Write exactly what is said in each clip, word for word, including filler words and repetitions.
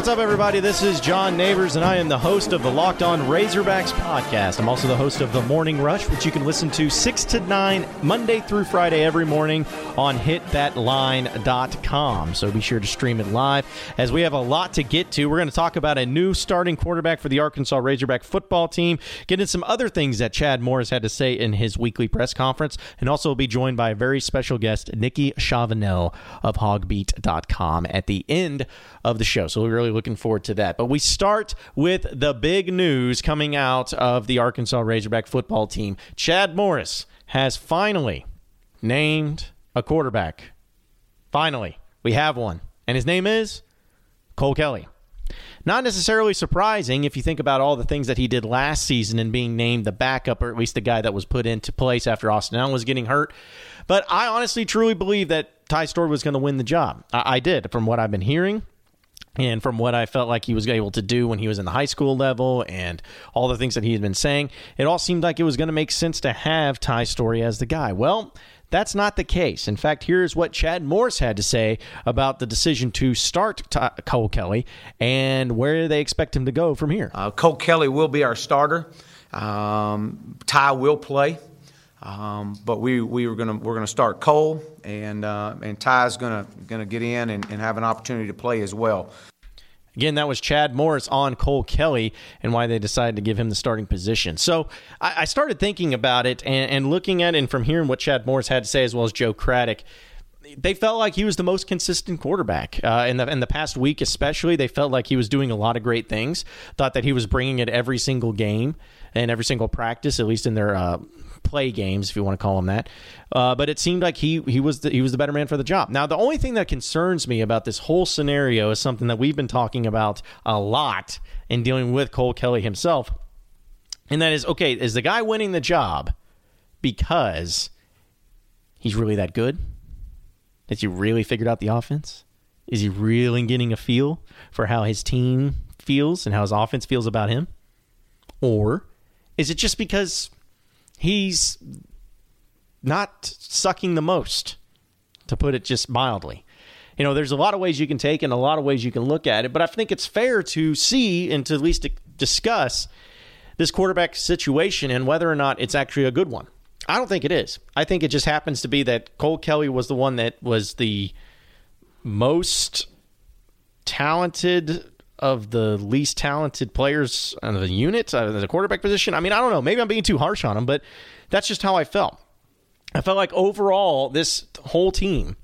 What's up, everybody? This is John Neighbors, and I am the host of the Locked On Razorbacks podcast. I'm also the host of The Morning Rush, which you can listen to six to nine Monday through Friday every morning on hit that line dot com. So be sure to stream it live, as we have a lot to get to. We're going to talk about a new starting quarterback for the Arkansas Razorback football team, get into some other things that Chad Morris had to say in his weekly press conference, and also be joined by a very special guest, Nikki Chavanel of hog beat dot com at the end of the show. So we're really looking forward to that. But we start with the big news coming out of the Arkansas Razorback football team. Chad Morris has finally named a quarterback. Finally, we have one. And his name is Cole Kelly. Not necessarily surprising if you think about all the things that he did last season and being named the backup, or at least the guy that was put into place after Austin Allen was getting hurt. But I honestly truly believe that Ty Storey was going to win the job. I-, I did, from what I've been hearing. And from what I felt like he was able to do when he was in the high school level and all the things that he had been saying, it all seemed like it was going to make sense to have Ty Storey as the guy. Well, that's not the case. In fact, here's what Chad Morris had to say about the decision to start Ty- Cole Kelly and where they expect him to go from here. Uh, Cole Kelly will be our starter. Um, Ty will play. Um, but we we were gonna we're gonna start Cole, and uh, and Ty's gonna gonna get in and, and have an opportunity to play as well. Again, that was Chad Morris on Cole Kelly and why they decided to give him the starting position. So I, I started thinking about it and, and looking at it, and from hearing what Chad Morris had to say as well as Joe Craddock, they felt like he was the most consistent quarterback uh, in the in the past week, especially. They felt like he was doing a lot of great things. Thought that he was bringing it every single game and every single practice, at least in their uh, play games, if you want to call them that. Uh, but it seemed like he he was the, he was the better man for the job. Now, the only thing that concerns me about this whole scenario is something that we've been talking about a lot in dealing with Cole Kelly himself, and that is, okay, is the guy winning the job because he's really that good? Has he really figured out the offense? Is he really getting a feel for how his team feels and how his offense feels about him? Or is it just because he's not sucking the most, to put it just mildly? You know, there's a lot of ways you can take and a lot of ways you can look at it, but I think it's fair to see and to at least discuss this quarterback situation and whether or not it's actually a good one. I don't think it is. I think it just happens to be that Cole Kelly was the one that was the most talented of the least talented players on the unit, uh, the quarterback position. I mean, I don't know. Maybe I'm being too harsh on him, but that's just how I felt. I felt like overall this whole team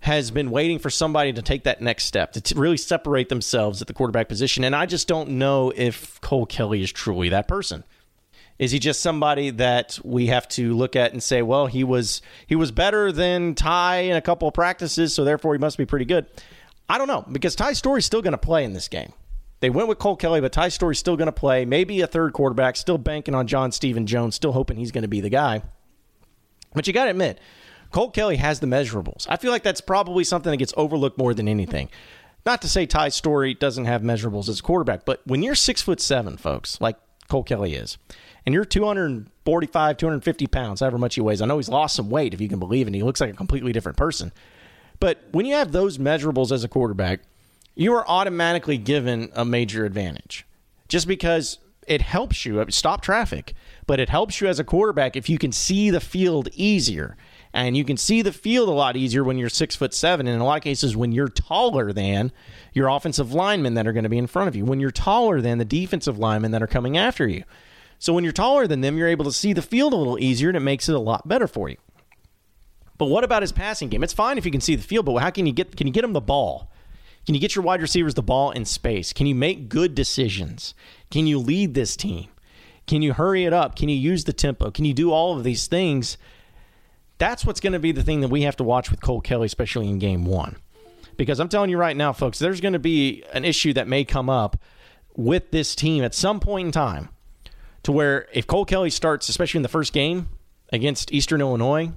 has been waiting for somebody to take that next step, to t- really separate themselves at the quarterback position, and I just don't know if Cole Kelly is truly that person. Is he just somebody that we have to look at and say, well, he was he was better than Ty in a couple of practices, so therefore he must be pretty good? I don't know, because Ty Storey's still going to play in this game. They went with Cole Kelly, but Ty Storey's still going to play. Maybe a third quarterback, still banking on John Stephen Jones, still hoping he's going to be the guy. But you got to admit, Cole Kelly has the measurables. I feel like that's probably something that gets overlooked more than anything. Not to say Ty Storey doesn't have measurables as a quarterback, but when you're six foot seven, folks, like Cole Kelly is, and you're two forty-five, two fifty pounds, however much he weighs. I know he's lost some weight, if you can believe it, and he looks like a completely different person. But when you have those measurables as a quarterback, you are automatically given a major advantage, just because it helps you stop traffic, but it helps you as a quarterback if you can see the field easier. And you can see the field a lot easier when you're six foot seven, and in a lot of cases when you're taller than your offensive linemen that are going to be in front of you, when you're taller than the defensive linemen that are coming after you. So when you're taller than them, you're able to see the field a little easier, and it makes it a lot better for you. But what about his passing game? It's fine if you can see the field, but how can you get can you get him the ball? Can you get your wide receivers the ball in space? Can you make good decisions? Can you lead this team? Can you hurry it up? Can you use the tempo? Can you do all of these things? That's what's going to be the thing that we have to watch with Cole Kelly, especially in game one. Because I'm telling you right now, folks, there's going to be an issue that may come up with this team at some point in time, to where if Cole Kelly starts, especially in the first game against Eastern Illinois,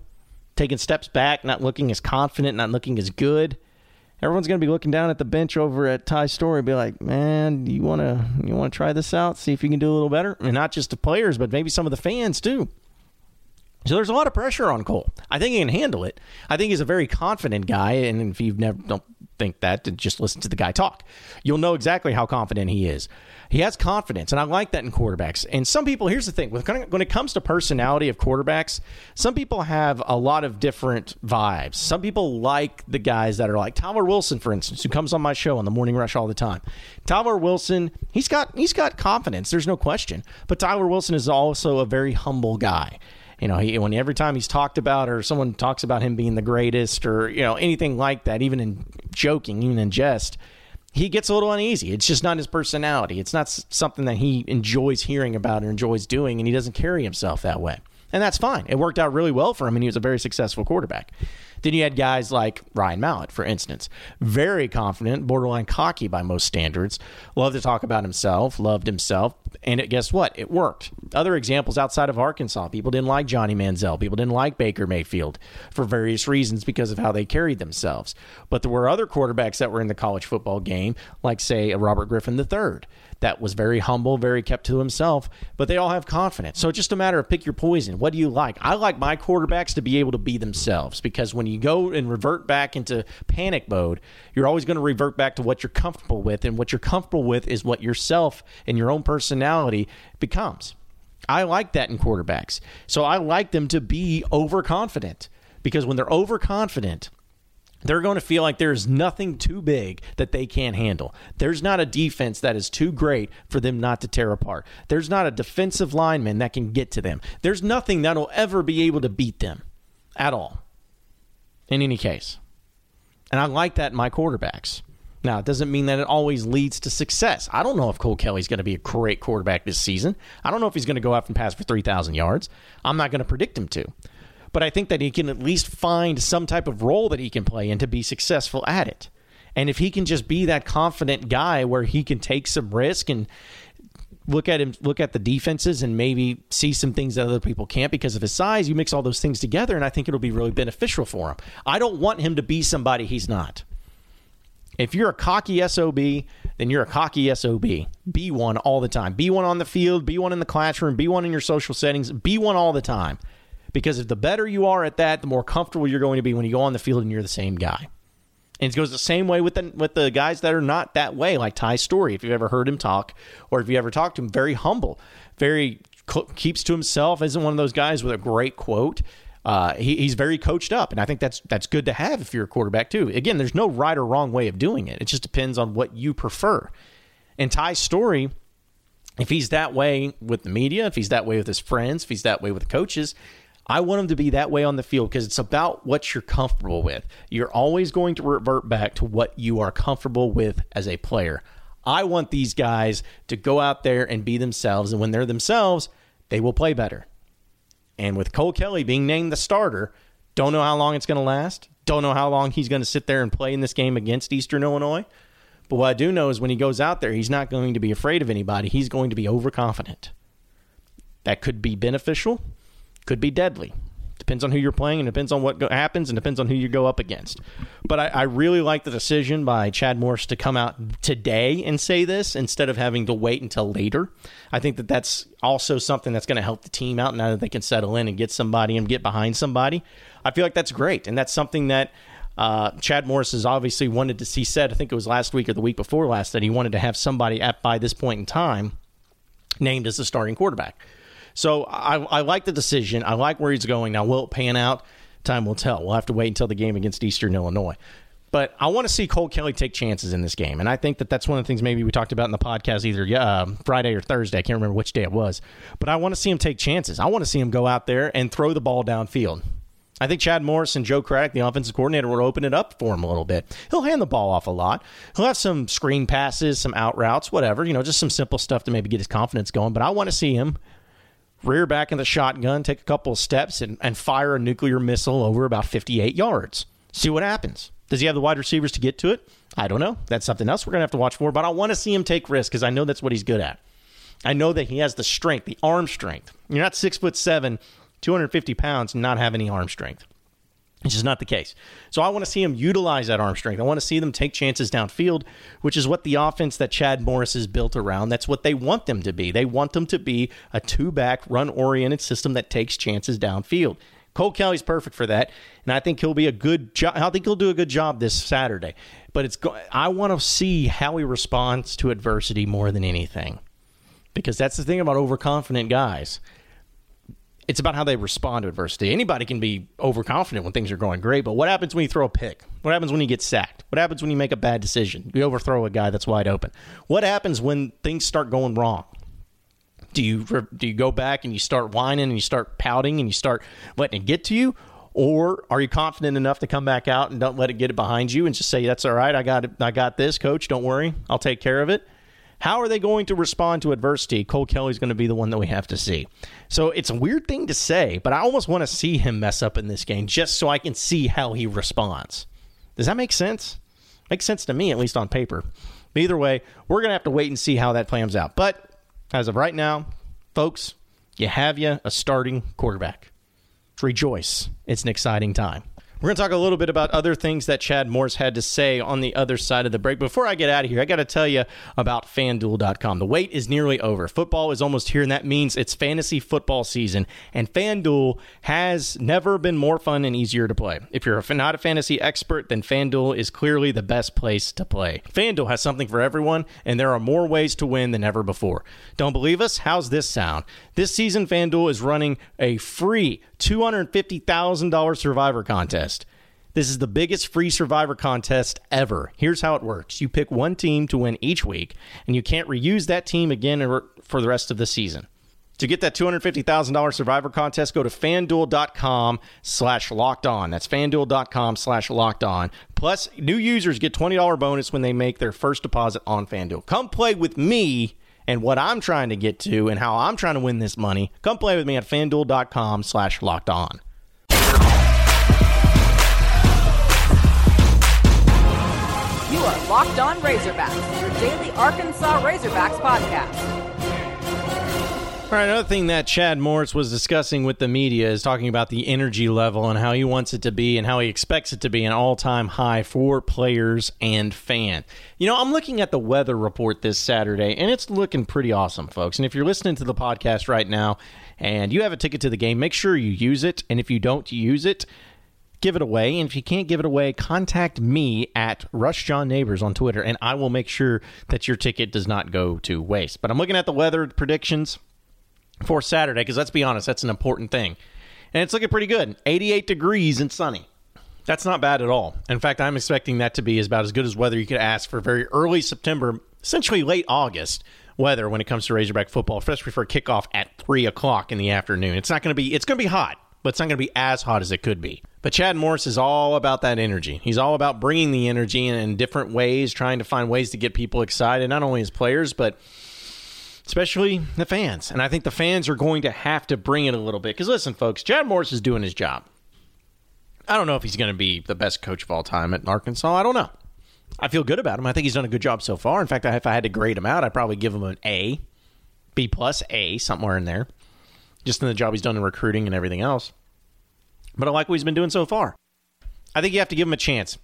taking steps back, not looking as confident, not looking as good, everyone's going to be looking down at the bench over at Ty Storey, be like, man, you want to you want to try this out, see if you can do a little better? And not just the players, but maybe some of the fans too. So there's a lot of pressure on Cole. I think he can handle it. I think he's a very confident guy, and if you've never don't think that, to just listen to the guy talk. You'll know exactly how confident he is. He has confidence, and I like that in quarterbacks. And some people, here's the thing, when it comes to personality of quarterbacks, some people have a lot of different vibes. Some people like the guys that are like Tyler Wilson, for instance, who comes on my show on the Morning Rush all the time. Tyler Wilson, he's got he's got confidence, there's no question. But Tyler Wilson is also a very humble guy. You know, he, when every time he's talked about or someone talks about him being the greatest or, you know, anything like that, even in joking, even in jest, he gets a little uneasy. It's just not his personality. It's not something that he enjoys hearing about or enjoys doing, and he doesn't carry himself that way. And that's fine. It worked out really well for him, and he was a very successful quarterback. Then you had guys like Ryan Mallett, for instance. Very confident, borderline cocky by most standards. Loved to talk about himself, loved himself. And it, guess what? It worked. Other examples outside of Arkansas, people didn't like Johnny Manziel. People didn't like Baker Mayfield for various reasons because of how they carried themselves. But there were other quarterbacks that were in the college football game, like, say, Robert Griffin the third. That was very humble, very kept to himself, but they all have confidence. So it's just a matter of pick your poison. What do you like? I like my quarterbacks to be able to be themselves, because when you go and revert back into panic mode, you're always going to revert back to what you're comfortable with, and what you're comfortable with is what yourself and your own personality becomes. I like that in quarterbacks. So I like them to be overconfident, because when they're overconfident, they're going to feel like there's nothing too big that they can't handle. There's not a defense that is too great for them not to tear apart. There's not a defensive lineman that can get to them. There's nothing that'll ever be able to beat them at all, in any case. And I like that in my quarterbacks. Now, it doesn't mean that it always leads to success. I don't know if Cole Kelly's going to be a great quarterback this season. I don't know if he's going to go out and pass for three thousand yards. I'm not going to predict him to. But I think that he can at least find some type of role that he can play in to be successful at it. And if he can just be that confident guy where he can take some risk and look at him, look at the defenses and maybe see some things that other people can't because of his size, you mix all those things together, and I think it'll be really beneficial for him. I don't want him to be somebody he's not. If you're a cocky S O B, then you're a cocky S O B. Be one all the time. Be one on the field. Be one in the classroom. Be one in your social settings. Be one all the time. Because if the better you are at that, the more comfortable you're going to be when you go on the field and you're the same guy. And it goes the same way with the, with the guys that are not that way, like Ty Storey, if you've ever heard him talk, or if you ever talked to him, very humble, very keeps to himself, isn't one of those guys with a great quote. Uh, he, he's very coached up, and I think that's that's good to have if you're a quarterback too. Again, there's no right or wrong way of doing it. It just depends on what you prefer. And Ty Storey, if he's that way with the media, if he's that way with his friends, if he's that way with the coaches, I want him to be that way on the field because it's about what you're comfortable with. You're always going to revert back to what you are comfortable with as a player. I want these guys to go out there and be themselves, and when they're themselves, they will play better. And with Cole Kelly being named the starter, don't know how long it's going to last. Don't know how long he's going to sit there and play in this game against Eastern Illinois. But what I do know is when he goes out there, he's not going to be afraid of anybody. He's going to be overconfident. That could be beneficial. Could be deadly. Depends on who you're playing, and depends on what go- happens, and depends on who you go up against. But I, I really like the decision by Chad Morris to come out today and say this instead of having to wait until later. I think that that's also something that's going to help the team out now that they can settle in and get somebody and get behind somebody. I feel like that's great, and that's something that uh, Chad Morris has obviously wanted to see said. I think it was last week or the week before last that he wanted to have somebody at by this point in time named as the starting quarterback. So I, I like the decision. I like where he's going. Now, will it pan out? Time will tell. We'll have to wait until the game against Eastern Illinois. But I want to see Cole Kelly take chances in this game, and I think that that's one of the things maybe we talked about in the podcast either uh, Friday or Thursday. I can't remember which day it was. But I want to see him take chances. I want to see him go out there and throw the ball downfield. I think Chad Morris and Joe Craddock, the offensive coordinator, will open it up for him a little bit. He'll hand the ball off a lot. He'll have some screen passes, some out routes, whatever, you know, just some simple stuff to maybe get his confidence going. But I want to see him rear back in the shotgun, take a couple of steps, and, and fire a nuclear missile over about fifty-eight yards. See what happens. Does he have the wide receivers to get to it? I don't know. That's something else we're going to have to watch for, but I want to see him take risks because I know that's what he's good at. I know that he has the strength, the arm strength. You're not six foot seven, two hundred fifty pounds, and not have any arm strength. It's just not the case. So I want to see him utilize that arm strength. I want to see them take chances downfield, which is what the offense that Chad Morris is built around. That's what they want them to be. They want them to be a two-back, run-oriented system that takes chances downfield. Cole Kelly's perfect for that, and I think he'll be a good job. I think he'll do a good job this Saturday. But it's go- I want to see how he responds to adversity more than anything, because that's the thing about overconfident guys. It's about how they respond to adversity. Anybody can be overconfident when things are going great, but what happens when you throw a pick? What happens when you get sacked? What happens when you make a bad decision? You overthrow a guy that's wide open. What happens when things start going wrong? Do you do you go back and you start whining and you start pouting and you start letting it get to you? Or are you confident enough to come back out and don't let it get it behind you and just say, that's all right, I got it. I got this, coach, don't worry, I'll take care of it? How are they going to respond to adversity? Cole Kelly's going to be the one that we have to see. So it's a weird thing to say, but I almost want to see him mess up in this game just so I can see how he responds. Does that make sense? Makes sense to me, at least on paper. But either way, we're going to have to wait and see how that plans out. But as of right now, folks, you have you a starting quarterback. Rejoice. It's an exciting time. We're going to talk a little bit about other things that Chad Morris had to say on the other side of the break. Before I get out of here, I got to tell you about FanDuel dot com. The wait is nearly over. Football is almost here, and that means it's fantasy football season. And FanDuel has never been more fun and easier to play. If you're not a fantasy expert, then FanDuel is clearly the best place to play. FanDuel has something for everyone, and there are more ways to win than ever before. Don't believe us? How's this sound? This season, FanDuel is running a free two hundred fifty thousand dollars Survivor contest. This is the biggest free Survivor contest ever. Here's how it works. You pick one team to win each week, and you can't reuse that team again for the rest of the season. To get that two hundred fifty thousand dollars Survivor contest, go to FanDuel.com slash locked on. That's FanDuel.com slash locked on. Plus, new users get twenty dollars bonus when they make their first deposit on FanDuel. Come play with me and what I'm trying to get to and how I'm trying to win this money. Come play with me at FanDuel.com slash locked on. You are Locked On Razorbacks, your daily Arkansas Razorbacks podcast. All right, another thing that Chad Morris was discussing with the media is talking about the energy level and how he wants it to be and how he expects it to be an all-time high for players and fan. You know, I'm looking at the weather report this Saturday, and it's looking pretty awesome, folks. And if you're listening to the podcast right now and you have a ticket to the game, make sure you use it. And if you don't use it, give it away. And if you can't give it away, contact me at Rush John Neighbors on Twitter, and I will make sure that your ticket does not go to waste. But I'm looking at the weather predictions for Saturday, because let's be honest, that's an important thing. And it's looking pretty good. eighty-eight degrees and sunny. That's not bad at all. In fact, I'm expecting that to be about as good as weather you could ask for very early September, essentially late August weather when it comes to Razorback football, especially for kickoff at three o'clock in the afternoon. It's not going to be, it's going to be hot, but it's not going to be as hot as it could be. But Chad Morris is all about that energy. He's all about bringing the energy in, in different ways, trying to find ways to get people excited, not only as players, but especially the fans. And I think the fans are going to have to bring it a little bit. Because listen, folks, Chad Morris is doing his job. I don't know if he's going to be the best coach of all time at Arkansas. I don't know. I feel good about him. I think he's done a good job so far. In fact, if I had to grade him out, I'd probably give him an A, B plus A, somewhere in there. Just in the job he's done in recruiting and everything else. But I like what he's been doing so far. I think you have to give him a chance.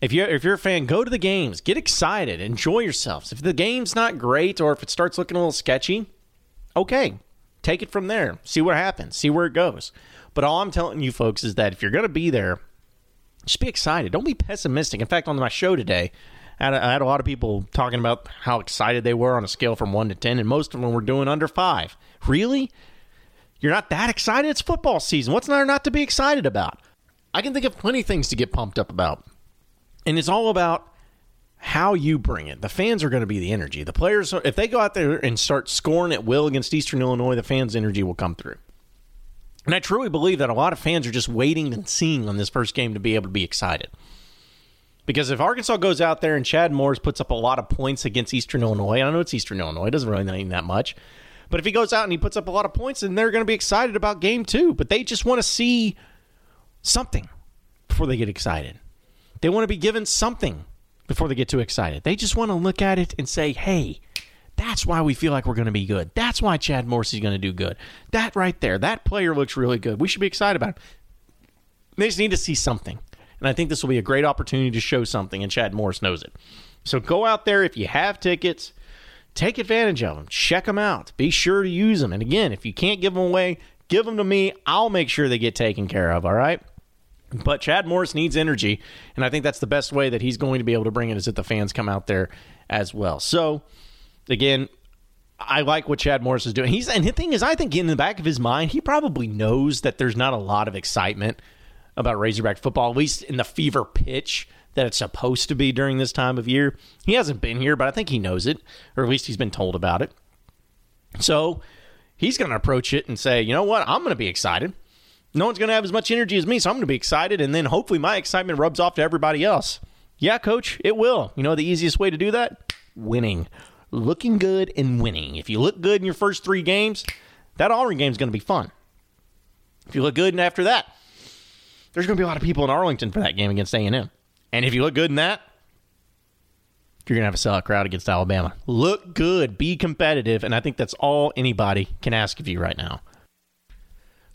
If you're, if you're a fan, go to the games. Get excited. Enjoy yourselves. If the game's not great or if it starts looking a little sketchy, okay, take it from there. See what happens. See where it goes. But all I'm telling you folks is that if you're going to be there, just be excited. Don't be pessimistic. In fact, on my show today, I had, a, I had a lot of people talking about how excited they were on a scale from one to ten, and most of them were doing under five. Really? You're not that excited? It's football season. What's there not to be excited about? I can think of plenty of things to get pumped up about. And it's all about how you bring it. The fans are going to be the energy. The players, if they go out there and start scoring at will against Eastern Illinois, the fans' energy will come through. And I truly believe that a lot of fans are just waiting and seeing on this first game to be able to be excited. Because if Arkansas goes out there and Chad Morris puts up a lot of points against Eastern Illinois, and I know it's Eastern Illinois, it doesn't really mean that much, but if he goes out and he puts up a lot of points, then they're going to be excited about game two. But they just want to see something before they get excited. They want to be given something before they get too excited. They just want to look at it and say, hey, that's why we feel like we're going to be good. That's why Chad Morris is going to do good. That right there, that player looks really good. We should be excited about him. They just need to see something. And I think this will be a great opportunity to show something, and Chad Morris knows it. So go out there. If you have tickets, take advantage of them. Check them out. Be sure to use them. And again, if you can't give them away, give them to me. I'll make sure they get taken care of, all right? But Chad Morris needs energy, and I think that's the best way that he's going to be able to bring it, is that the fans come out there as well. So, again, I like what Chad Morris is doing. He's And the thing is, I think in the back of his mind, he probably knows that there's not a lot of excitement about Razorback football, at least in the fever pitch that it's supposed to be during this time of year. He hasn't been here, but I think he knows it, or at least he's been told about it. So he's going to approach it and say, you know what, I'm going to be excited. No one's going to have as much energy as me, so I'm going to be excited, and then hopefully my excitement rubs off to everybody else. Yeah, Coach, it will. You know the easiest way to do that? Winning. Looking good and winning. If you look good in your first three games, that Auburn game's going to be fun. If you look good and after that, there's going to be a lot of people in Arlington for that game against A and M. And if you look good in that, you're going to have a sellout crowd against Alabama. Look good. Be competitive. And I think that's all anybody can ask of you right now.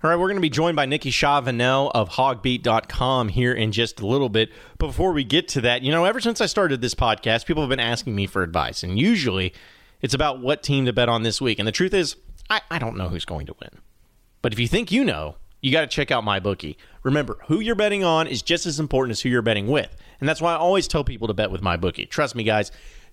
All right, we're going to be joined by Nikki Chavanel of hog beat dot com here in just a little bit. But before we get to that, you know, ever since I started this podcast, people have been asking me for advice. And usually it's about what team to bet on this week. And the truth is, I, I don't know who's going to win. But if you think you know, you got to check out my bookie. Remember, who you're betting on is just as important as who you're betting with. And that's why I always tell people to bet with my bookie. Trust me, guys,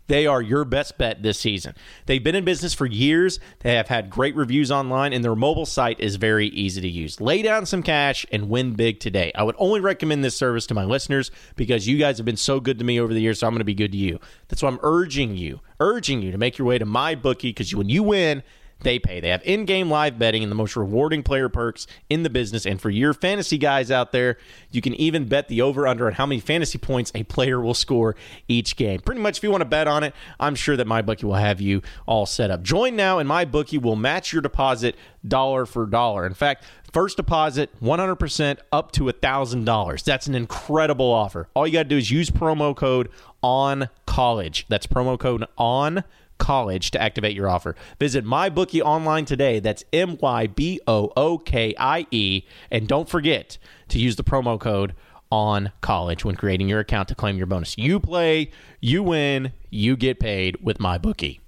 they are your best bet this season. They've been in business for years. They have had great reviews online, and their mobile site is very easy to use. Lay down some cash and win big today. I would only recommend this service to my listeners because you guys have been so good to me over the years, so I'm going to be good to you. That's why I'm urging you, urging you to make your way to my bookie, because when you win, they pay. They have in-game live betting and the most rewarding player perks in the business. And for your fantasy guys out there, you can even bet the over-under on how many fantasy points a player will score each game. Pretty much if you want to bet on it, I'm sure that MyBookie will have you all set up. Join now and MyBookie will match your deposit dollar for dollar. In fact, first deposit, one hundred percent up to one thousand dollars. That's an incredible offer. All you got to do is use promo code ONCOLLEGE. That's promo code ONCOLLEGE. College to activate your offer. Visit MyBookie online today. That's M Y B O O K I E. And don't forget to use the promo code on college when creating your account to claim your bonus. You play, you win, you get paid with MyBookie.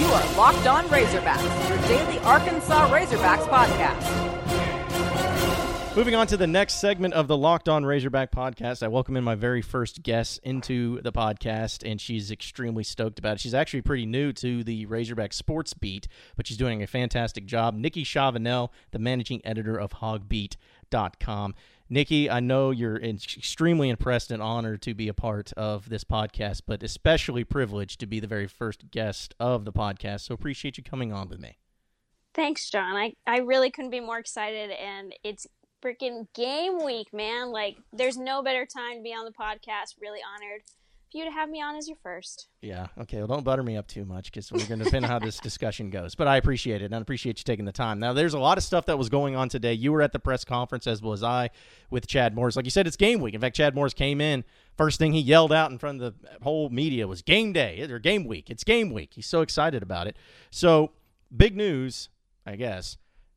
You are Locked On Razorbacks, your daily Arkansas Razorbacks podcast. Moving on to the next segment of the Locked On Razorback podcast, I welcome in my very first guest into the podcast, and she's extremely stoked about it. She's actually pretty new to the Razorback sports beat, but she's doing a fantastic job. Nikki Chavanel, the managing editor of hog beat dot com. Nikki, I know you're extremely impressed and honored to be a part of this podcast, but especially privileged to be the very first guest of the podcast, so appreciate you coming on with me. Thanks, John. I, I really couldn't be more excited, and it's freaking game week, man. Like, there's no better time to be on the podcast. Really honored for you to have me on as your first. Yeah. Okay. Well, don't butter me up too much because we're going to depend on how this discussion goes. But I appreciate it, and I appreciate you taking the time. Now, there's a lot of stuff that was going on today. You were at the press conference, as was I, with Chad Morris. Like you said, it's game week. In fact, Chad Morris came in. First thing he yelled out in front of the whole media was game day or game week. It's game week. He's so excited about it. So, big news, I guess.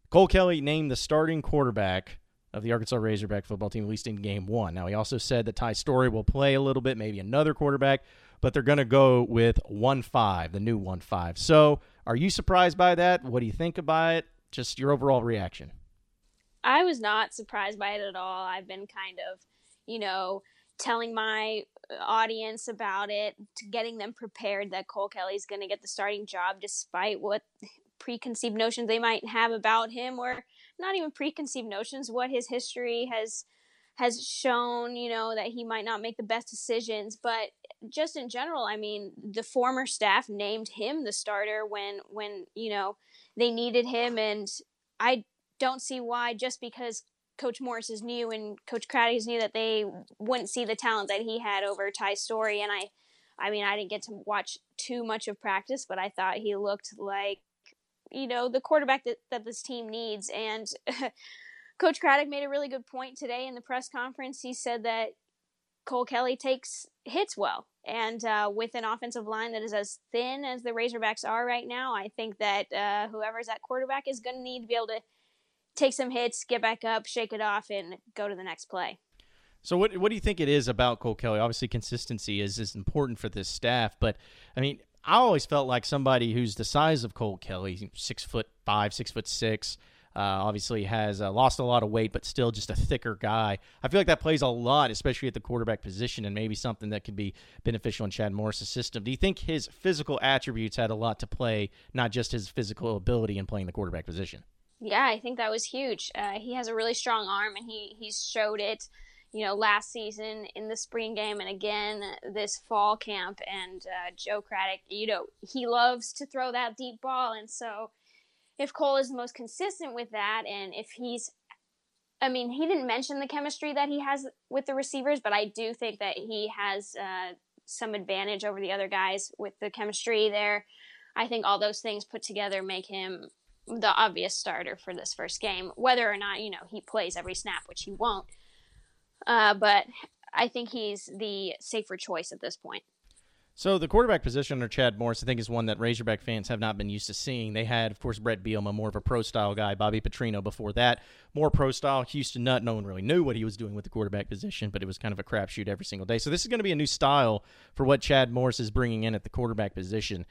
Cole Kelly named the starting quarterback of the Arkansas Razorback football team, at least in game one. Now, he also said that Ty Storey will play a little bit, maybe another quarterback, but they're going to go with one five, the new one five. So, are you surprised by that? What do you think about it? Just your overall reaction. I was not surprised by it at all. I've been kind of, you know, telling my audience about it, getting them prepared that Cole Kelly's going to get the starting job despite what preconceived notions they might have about him, or not even preconceived notions, what his history has has shown, you know, that he might not make the best decisions. But just in general, I mean, the former staff named him the starter when, when you know, they needed him. And I don't see why, just because Coach Morris is new and Coach Craddock is new, that they wouldn't see the talent that he had over Ty Storey. And I, I mean, I didn't get to watch too much of practice, but I thought he looked like, you know, the quarterback that, that this team needs. And Coach Craddock made a really good point today in the press conference. He said that Cole Kelly takes hits well. And uh, with an offensive line that is as thin as the Razorbacks are right now, I think that uh, whoever's at quarterback is going to need to be able to take some hits, get back up, shake it off, and go to the next play. So what what do you think it is about Cole Kelly? Obviously, consistency is, is important for this staff, but, I mean, I always felt like somebody who's the size of Cole Kelly, six foot five, six foot six, uh, obviously has uh, lost a lot of weight, but still just a thicker guy. I feel like that plays a lot, especially at the quarterback position, and maybe something that could be beneficial in Chad Morris's system. Do you think his physical attributes had a lot to play, not just his physical ability in playing the quarterback position? Yeah, I think that was huge. Uh, he has a really strong arm, and he he showed it, you know, last season in the spring game and again this fall camp. And uh, Joe Craddock, you know, he loves to throw that deep ball. And so if Cole is the most consistent with that, and if he's, I mean, he didn't mention the chemistry that he has with the receivers, but I do think that he has uh, some advantage over the other guys with the chemistry there. I think all those things put together make him the obvious starter for this first game, whether or not, you know, he plays every snap, which he won't. Uh, but I think he's the safer choice at this point. So the quarterback position under Chad Morris, I think, is one that Razorback fans have not been used to seeing. They had, of course, Brett Bielema, more of a pro-style guy, Bobby Petrino before that, more pro-style, Houston Nutt. No one really knew what he was doing with the quarterback position, but it was kind of a crapshoot every single day. So this is going to be a new style for what Chad Morris is bringing in at the quarterback position.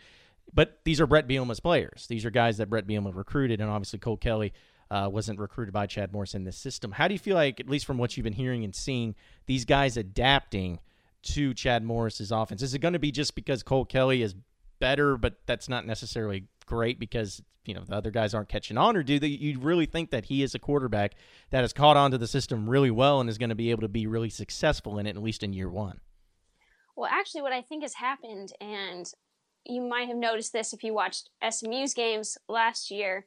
But these are Brett Bielema's players. These are guys that Brett Bielema recruited, and obviously Cole Kelly Uh, wasn't recruited by Chad Morris in this system. How do you feel like, at least from what you've been hearing and seeing, these guys adapting to Chad Morris's offense? Is it going to be just because Cole Kelly is better, but that's not necessarily great because, you know, the other guys aren't catching on? Or do they, you really think that he is a quarterback that has caught on to the system really well and is going to be able to be really successful in it, at least in year one? Well, actually, what I think has happened, and you might have noticed this if you watched S M U's games last year,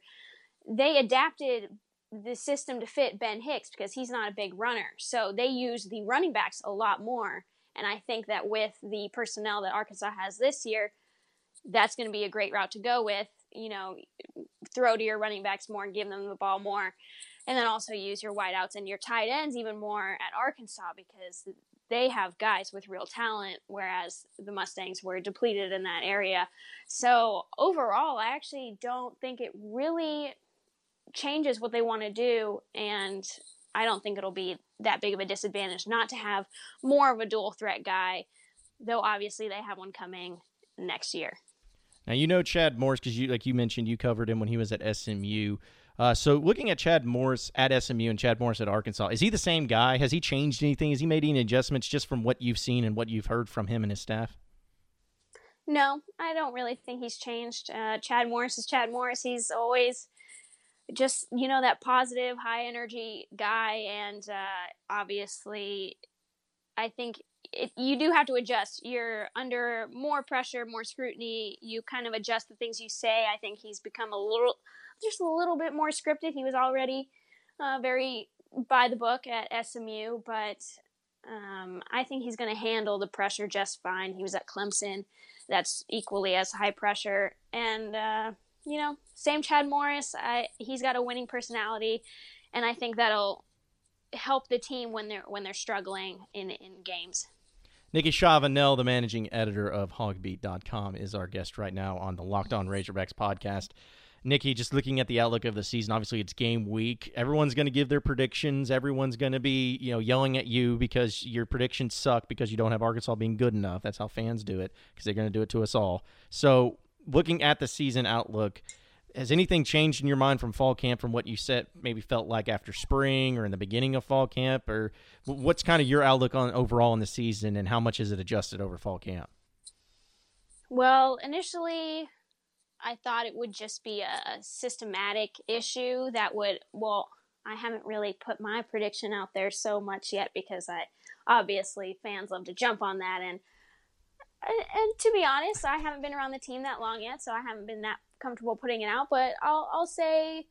they adapted the system to fit Ben Hicks because he's not a big runner. So they use the running backs a lot more. And I think that with the personnel that Arkansas has this year, that's going to be a great route to go with, you know, throw to your running backs more, give them the ball more. And then also use your wideouts and your tight ends even more at Arkansas because they have guys with real talent, whereas the Mustangs were depleted in that area. So overall, I actually don't think it really changes what they want to do, and I don't think it'll be that big of a disadvantage not to have more of a dual threat guy, though obviously they have one coming next year. Now, you know Chad Morris because, you like you mentioned, you covered him when he was at S M U. Uh, so looking at Chad Morris at S M U and Chad Morris at Arkansas, is he the same guy? Has he changed anything? Has he made any adjustments just from what you've seen and what you've heard from him and his staff? No, I don't really think he's changed. Uh, Chad Morris is Chad Morris. He's always just, you know, that positive, high-energy guy, and uh, obviously I think it, you do have to adjust. You're under more pressure, more scrutiny. You kind of adjust the things you say. I think he's become a little, just a little bit more scripted. He was already uh, very by the book at S M U, but um, I think he's going to handle the pressure just fine. He was at Clemson. That's equally as high pressure, and uh, you know, same Chad Morris. I, he's got a winning personality, and I think that'll help the team when they're when they're struggling in, in games. Nikki Chavanel, the managing editor of hog beat dot com, is our guest right now on the Locked On Razorbacks podcast. Nikki, just looking at the outlook of the season, obviously it's game week. Everyone's going to give their predictions. Everyone's going to be, you know, yelling at you because your predictions suck because you don't have Arkansas being good enough. That's how fans do it, because they're going to do it to us all. So looking at the season outlook, has anything changed in your mind from fall camp, from what you said maybe felt like after spring or in the beginning of fall camp? Or what's kind of your outlook on overall in the season, and how much has it adjusted over fall camp? Well, initially – I thought it would just be a systematic issue that would, well, I haven't really put my prediction out there so much yet because I, obviously fans love to jump on that. And, and to be honest, I haven't been around the team that long yet, so I haven't been that comfortable putting it out, but I'll, I'll say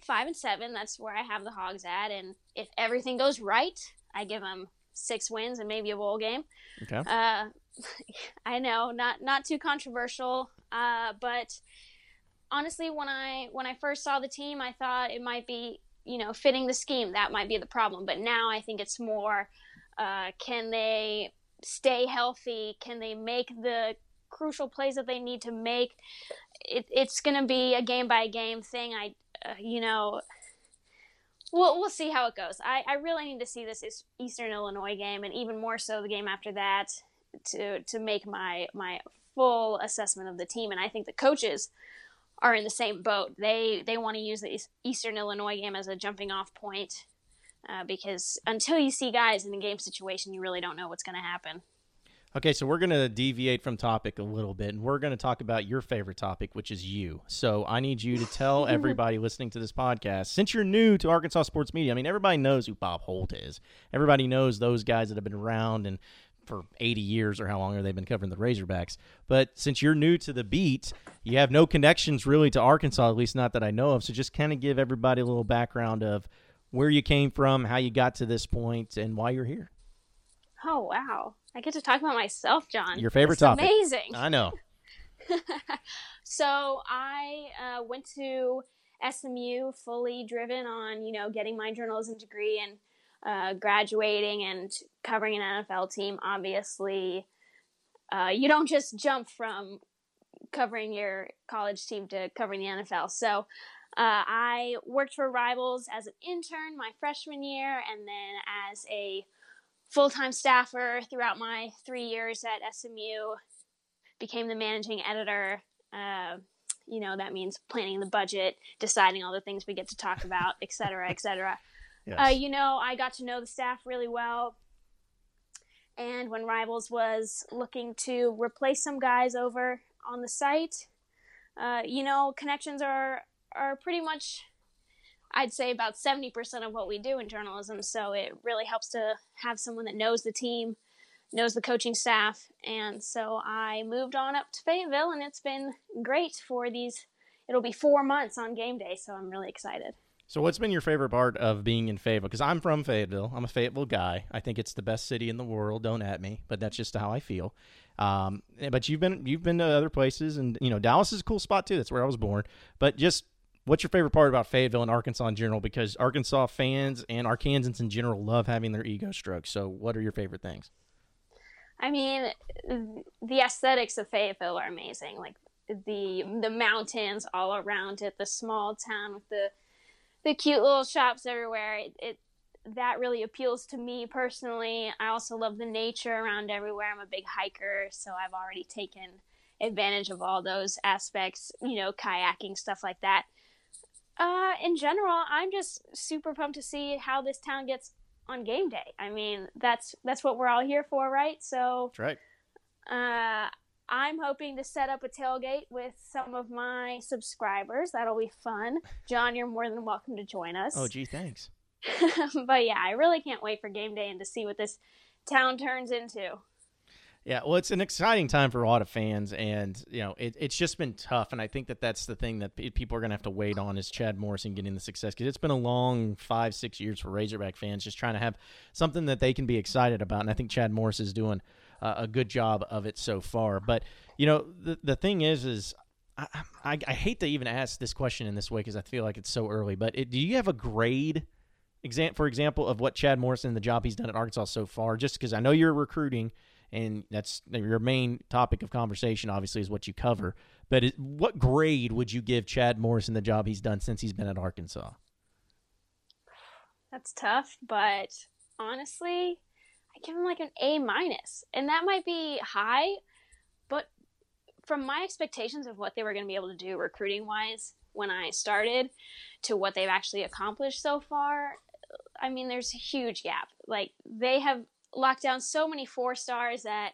five and seven. That's where I have the Hogs at. And if everything goes right, I give them six wins and maybe a bowl game. Okay. Uh, I know, not, not too controversial. Uh, but honestly, when I when I first saw the team, I thought it might be, you know, fitting the scheme. That might be the problem. But now I think it's more, uh, can they stay healthy? Can they make the crucial plays that they need to make? It, it's going to be a game-by-game thing. I, uh, you know, we'll, we'll see how it goes. I, I really need to see this Eastern Illinois game, and even more so the game after that, to, to make my, my – full assessment of the team. And I think the coaches are in the same boat. They they want to use the Eastern Illinois game as a jumping off point uh, because until you see guys in the game situation, you really don't know what's going to happen. Okay, so we're going to deviate from topic a little bit, and we're going to talk about your favorite topic, which is you. So I need you to tell everybody listening to this podcast, since you're new to Arkansas sports media, I mean, everybody knows who Bob Holt is. Everybody knows those guys that have been around and for eighty years or how long have they been covering the Razorbacks. But since you're new to the beat, you have no connections really to Arkansas, at least not that I know of. So just kind of give everybody a little background of where you came from, how you got to this point, and why you're here. Oh, wow. I get to talk about myself, John. Your favorite it's topic. Amazing. I know. So I uh, went to S M U fully driven on, you know, getting my journalism degree and uh, graduating and covering an N F L team. Obviously, uh, you don't just jump from covering your college team to covering the N F L. So uh, I worked for Rivals as an intern my freshman year and then as a full-time staffer throughout my three years at S M U, became the managing editor. Uh, you know, that means planning the budget, deciding all the things we get to talk about, et cetera, et cetera. Yes. Uh, you know, I got to know the staff really well. And when Rivals was looking to replace some guys over on the site, uh, you know, connections are, are pretty much – I'd say about seventy percent of what we do in journalism. So it really helps to have someone that knows the team, knows the coaching staff. And so I moved on up to Fayetteville, and it's been great for these. It'll be four months on game day, so I'm really excited. So what's been your favorite part of being in Fayetteville? Because I'm from Fayetteville. I'm a Fayetteville guy. I think it's the best city in the world. Don't at me, but that's just how I feel. Um, but you've been you've been to other places, and you know Dallas is a cool spot too. That's where I was born. But just what's your favorite part about Fayetteville and Arkansas in general? Because Arkansas fans and Arkansans in general love having their ego stroked. So what are your favorite things? I mean, the aesthetics of Fayetteville are amazing. Like the the mountains all around it, the small town with the the cute little shops everywhere. It, it that really appeals to me personally. I also love the nature around everywhere. I'm a big hiker, so I've already taken advantage of all those aspects, you know, kayaking, stuff like that. Uh, in general, I'm just super pumped to see how this town gets on game day. I mean, that's that's what we're all here for, right? So, that's right. Uh, I'm hoping to set up a tailgate with some of my subscribers. That'll be fun. John, you're more than welcome to join us. Oh, gee, thanks. But yeah, I really can't wait for game day and to see what this town turns into. Yeah, well, it's an exciting time for a lot of fans, and you know, it, it's just been tough, and I think that that's the thing that people are going to have to wait on is Chad Morris getting the success, because it's been a long five, six years for Razorback fans just trying to have something that they can be excited about, and I think Chad Morris is doing uh, a good job of it so far. But, you know, the the thing is, is I, I, I hate to even ask this question in this way because I feel like it's so early, but it, do you have a grade, exam, for example, of what Chad Morris and the job he's done at Arkansas so far, just because I know you're recruiting, and that's your main topic of conversation, obviously, is what you cover. But is, what grade would you give Chad Morris in the job he's done since he's been at Arkansas? That's tough, but honestly, I give him like an A minus. And that might be high, but from my expectations of what they were going to be able to do recruiting-wise when I started to what they've actually accomplished so far, I mean, there's a huge gap. Like, they have – locked down so many four stars that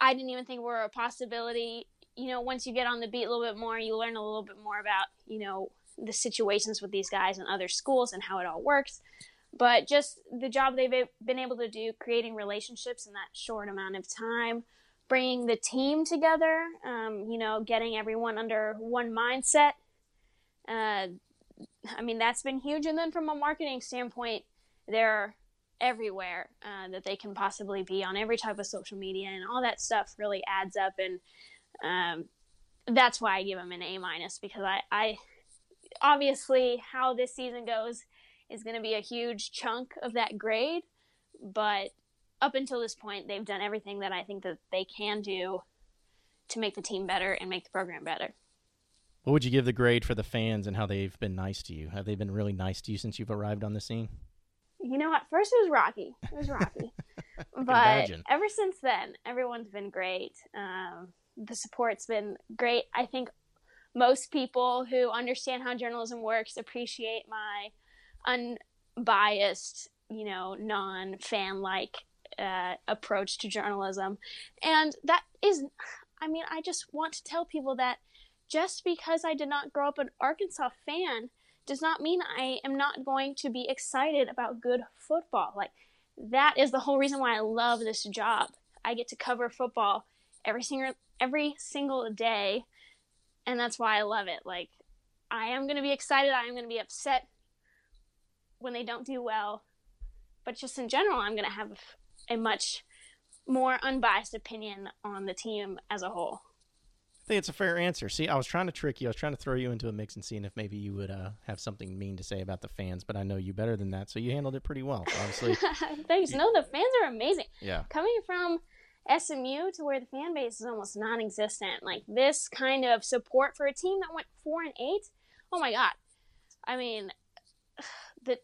I didn't even think were a possibility. You know, once you get on the beat a little bit more, you learn a little bit more about, you know, the situations with these guys and other schools and how it all works. But just the job they've been able to do, creating relationships in that short amount of time, bringing the team together, um, you know, getting everyone under one mindset. Uh, I mean, that's been huge. And then from a marketing standpoint, there are everywhere uh, that they can possibly be on every type of social media, and all that stuff really adds up. And um, that's why I give them an A minus, because I, I obviously how this season goes is going to be a huge chunk of that grade. But up until this point, they've done everything that I think that they can do to make the team better and make the program better. What would you give the grade for the fans and how they've been nice to you? Have they been really nice to you since you've arrived on the scene? You know, at first it was rocky. It was rocky. But ever since then, everyone's been great. Um, the support's been great. I think most people who understand how journalism works appreciate my unbiased, you know, non-fan-like uh, approach to journalism. And that is, I mean, I just want to tell people that just because I did not grow up an Arkansas fan does not mean I am not going to be excited about good football. Like, that is the whole reason why I love this job. I get to cover football every single every single day, and that's why I love it. Like, I am going to be excited. I am going to be upset when they don't do well. But just in general, I'm going to have a much more unbiased opinion on the team as a whole. I think it's a fair answer. See, I was trying to trick you. I was trying to throw you into a mix and seeing if maybe you would uh, have something mean to say about the fans, but I know you better than that, so you handled it pretty well, obviously. Thanks. You, no, the fans are amazing. Yeah. Coming from S M U to where the fan base is almost non-existent, like this kind of support for a team that went four and eight, oh my God. I mean, the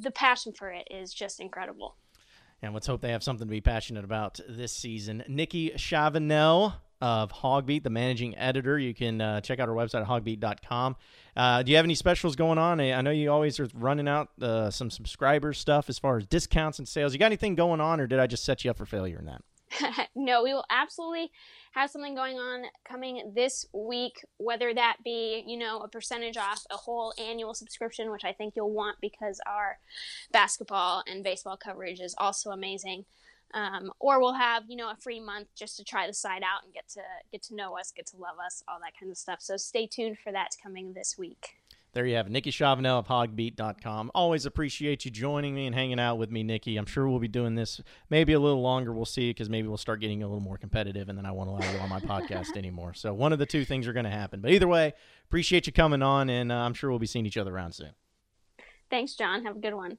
the passion for it is just incredible. And let's hope they have something to be passionate about this season. Nikki Chavanel of Hogbeat, the managing editor. You can uh, check out our website at hogbeat dot com. Uh, do you have any specials going on? I know you always are running out uh, some subscriber stuff as far as discounts and sales. You got anything going on, or did I just set you up for failure in that? No, we will absolutely have something going on coming this week, whether that be, you know, a percentage off a whole annual subscription, which I think you'll want because our basketball and baseball coverage is also amazing. Um, or we'll have, you know, a free month just to try the site out and get to get to know us, get to love us, all that kind of stuff. So stay tuned for that coming this week. There you have it. Nikki Chavanel of hogbeat dot com. Always appreciate you joining me and hanging out with me, Nikki. I'm sure we'll be doing this maybe a little longer. We'll see, because maybe we'll start getting a little more competitive, and then I won't allow you on my podcast anymore. So one of the two things are going to happen. But either way, appreciate you coming on, and uh, I'm sure we'll be seeing each other around soon. Thanks, John. Have a good one.